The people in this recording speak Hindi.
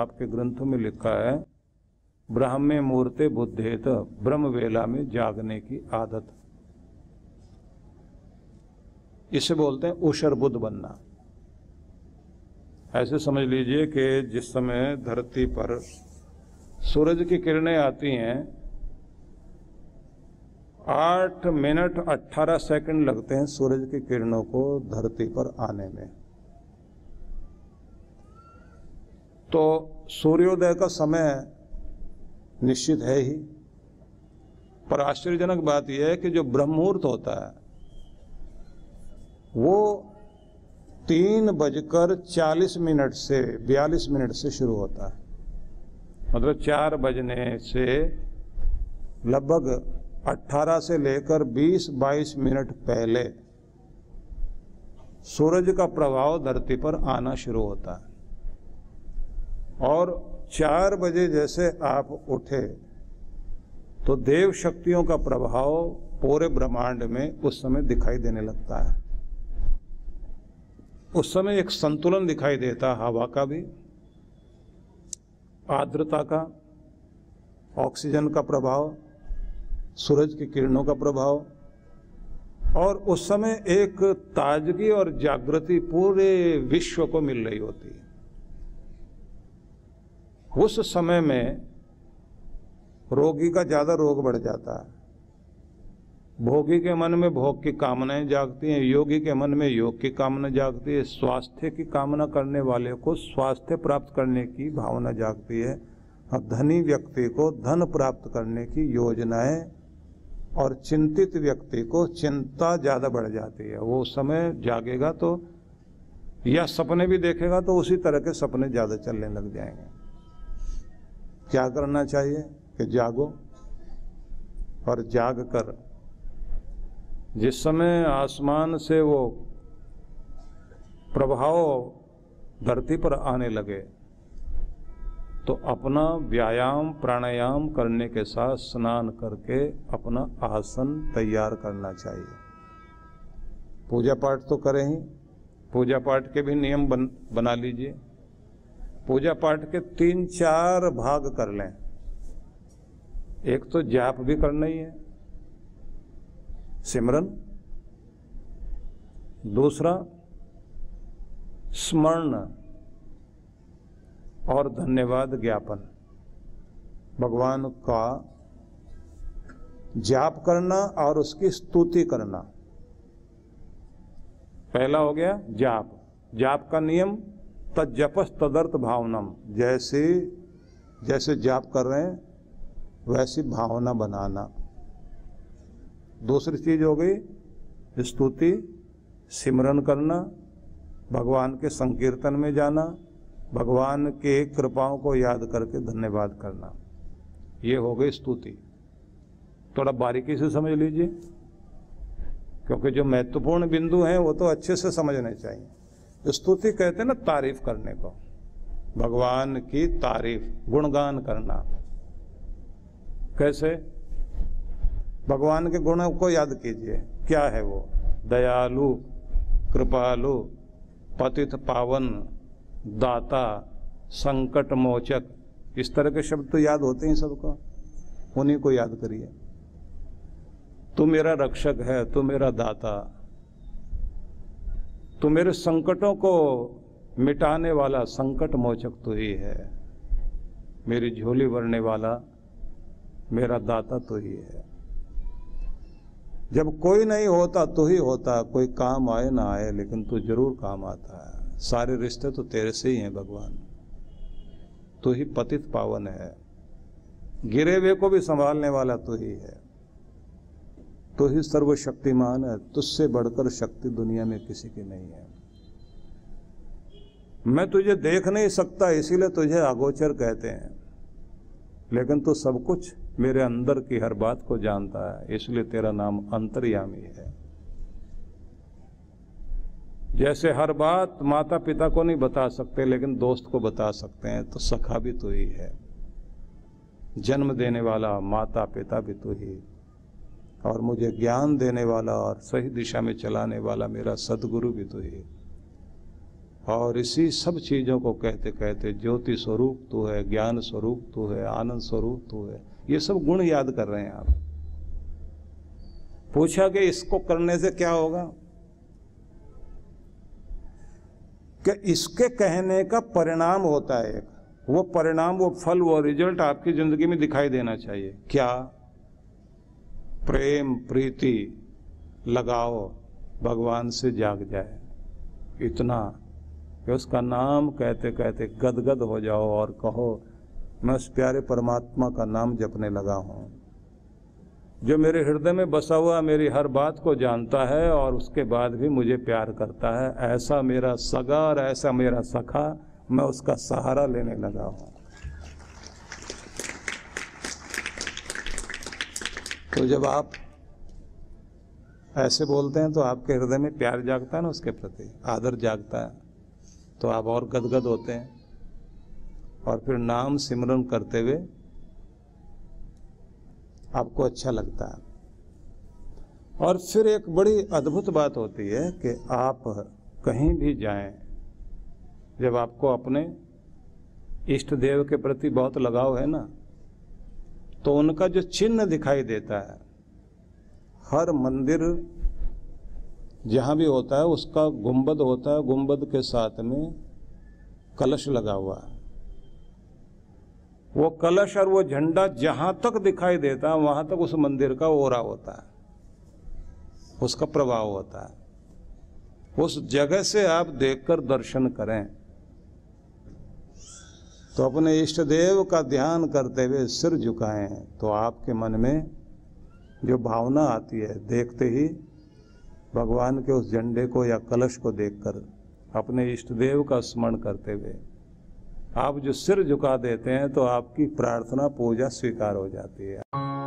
आपके ग्रंथों में लिखा है, ब्राह्मे मुहूर्ते बुद्धेत, ब्रह्म वेला में जागने की आदत। इसे बोलते हैं ओशर बुद्ध बनना। ऐसे समझ लीजिए कि जिस समय धरती पर सूरज की किरणें आती हैं 8 मिनट 18 सेकंड लगते हैं सूरज की किरणों को धरती पर आने में। तो सूर्योदय का समय निश्चित है ही, पर आश्चर्यजनक बात यह है कि जो ब्रह्म मुहूर्त होता है वो 3 बजकर 40 मिनट से 42 मिनट से शुरू होता है। मतलब 4 बजने से लगभग 18 से लेकर 20-22 मिनट पहले सूरज का प्रभाव धरती पर आना शुरू होता है। और 4 बजे जैसे आप उठे तो देव शक्तियों का प्रभाव पूरे ब्रह्मांड में उस समय दिखाई देने लगता है। उस समय एक संतुलन दिखाई देता, हवा का भी, आर्द्रता का, ऑक्सीजन का प्रभाव, सूरज की किरणों का प्रभाव, और उस समय एक ताजगी और जागृति पूरे विश्व को मिल रही होती है। उस समय में रोगी का ज़्यादा रोग बढ़ जाता है, भोगी के मन में भोग की कामनाएं जागती हैं, योगी के मन में योग की कामना जागती है, स्वास्थ्य की कामना करने वाले को स्वास्थ्य प्राप्त करने की भावना जागती है, और धनी व्यक्ति को धन प्राप्त करने की योजनाएं, और चिंतित व्यक्ति को चिंता ज़्यादा बढ़ जाती है। वो समय जागेगा तो या सपने भी देखेगा तो उसी तरह के सपने ज़्यादा चलने लग जाएंगे। क्या करना चाहिए कि जागो, और जाग कर जिस समय आसमान से वो प्रभाव धरती पर आने लगे तो अपना व्यायाम प्राणायाम करने के साथ स्नान करके अपना आसन तैयार करना चाहिए। पूजा पाठ तो करें ही, पूजा पाठ के भी नियम बना लीजिए। पूजा पाठ के 3-4 भाग कर लें। एक तो जाप भी करना ही है, सिमरन, दूसरा स्मरण और धन्यवाद ज्ञापन। भगवान का जाप करना और उसकी स्तुति करना, पहला हो गया जाप। जाप का नियम तज्जपस तदर्थ भावनम, जैसे जाप कर रहे हैं वैसी भावना बनाना। दूसरी चीज हो गई स्तुति, सिमरन करना, भगवान के संकीर्तन में जाना, भगवान के कृपाओं को याद करके धन्यवाद करना। ये हो गई स्तुति। थोड़ा बारीकी से समझ लीजिए, क्योंकि जो महत्वपूर्ण बिंदु हैं वो तो अच्छे से समझने चाहिए। स्तुति कहते हैं ना तारीफ करने को, भगवान की तारीफ, गुणगान करना। कैसे? भगवान के गुणों को याद कीजिए, क्या है वो, दयालु, कृपालु, पतित पावन, दाता, संकट मोचक। इस तरह के शब्द तो याद होते हैं सबको, उन्हीं को याद करिए। तू मेरा रक्षक है, तू मेरा दाता, तू मेरे संकटों को मिटाने वाला संकट मोचक तू ही है, मेरी झोली भरने वाला मेरा दाता तू ही है। जब कोई नहीं होता तो ही होता, कोई काम आए ना आए लेकिन तू जरूर काम आता है, सारे रिश्ते तो तेरे से ही हैं भगवान, तू ही पतित पावन है, गिरे हुए को भी संभालने वाला तू ही है, तू ही सर्वशक्तिमान है, तुझसे बढ़कर शक्ति दुनिया में किसी की नहीं है। मैं तुझे देख नहीं सकता इसीलिए तुझे अगोचर कहते हैं, लेकिन तू सब कुछ, मेरे अंदर की हर बात को जानता है, इसलिए तेरा नाम अंतर्यामी है। जैसे हर बात माता पिता को नहीं बता सकते लेकिन दोस्त को बता सकते हैं, तो सखा भी तू ही है, जन्म देने वाला, माता पिता भी तू ही, और मुझे ज्ञान देने वाला और सही दिशा में चलाने वाला मेरा सद्गुरु भी तू ही, और इसी सब चीज़ों को कहते कहते ज्योति स्वरूप तू है, ज्ञान स्वरूप तू है, आनंद स्वरूप तू है, ये सब गुण याद कर रहे हैं आप। पूछा कि इसको करने से क्या होगा, कि इसके कहने का परिणाम होता है, वो परिणाम, वो फल, वो रिजल्ट आपकी जिंदगी में दिखाई देना चाहिए। क्या? प्रेम प्रीति लगाओ भगवान से जाग जाए, इतना कि उसका नाम कहते कहते गदगद हो जाओ और कहो मैं उस प्यारे परमात्मा का नाम जपने लगा हूँ जो मेरे हृदय में बसा हुआ, मेरी हर बात को जानता है और उसके बाद भी मुझे प्यार करता है, ऐसा मेरा सगा और ऐसा मेरा सखा, मैं उसका सहारा लेने लगा हूँ। तो जब आप ऐसे बोलते हैं तो आपके हृदय में प्यार जागता है ना, उसके प्रति आदर जागता है, तो आप और गदगद होते हैं और फिर नाम सिमरन करते हुए आपको अच्छा लगता है। और फिर एक बड़ी अद्भुत बात होती है कि आप कहीं भी जाएं, जब आपको अपने इष्ट देव के प्रति बहुत लगाव है ना, तो उनका जो चिन्ह दिखाई देता है हर मंदिर जहाँ भी होता है उसका गुंबद होता है, गुंबद के साथ में कलश लगा हुआ है, वो कलश और वो झंडा जहाँ तक दिखाई देता है वहाँ तक उस मंदिर का ओरा होता है, उसका प्रभाव होता है। उस जगह से आप देखकर दर्शन करें तो अपने इष्ट देव का ध्यान करते हुए सिर झुकाएं तो आपके मन में जो भावना आती है देखते ही भगवान के उस झंडे को या कलश को देखकर अपने इष्ट देव का स्मरण करते हुए आप जो सिर झुका देते हैं तो आपकी प्रार्थना पूजा स्वीकार हो जाती है।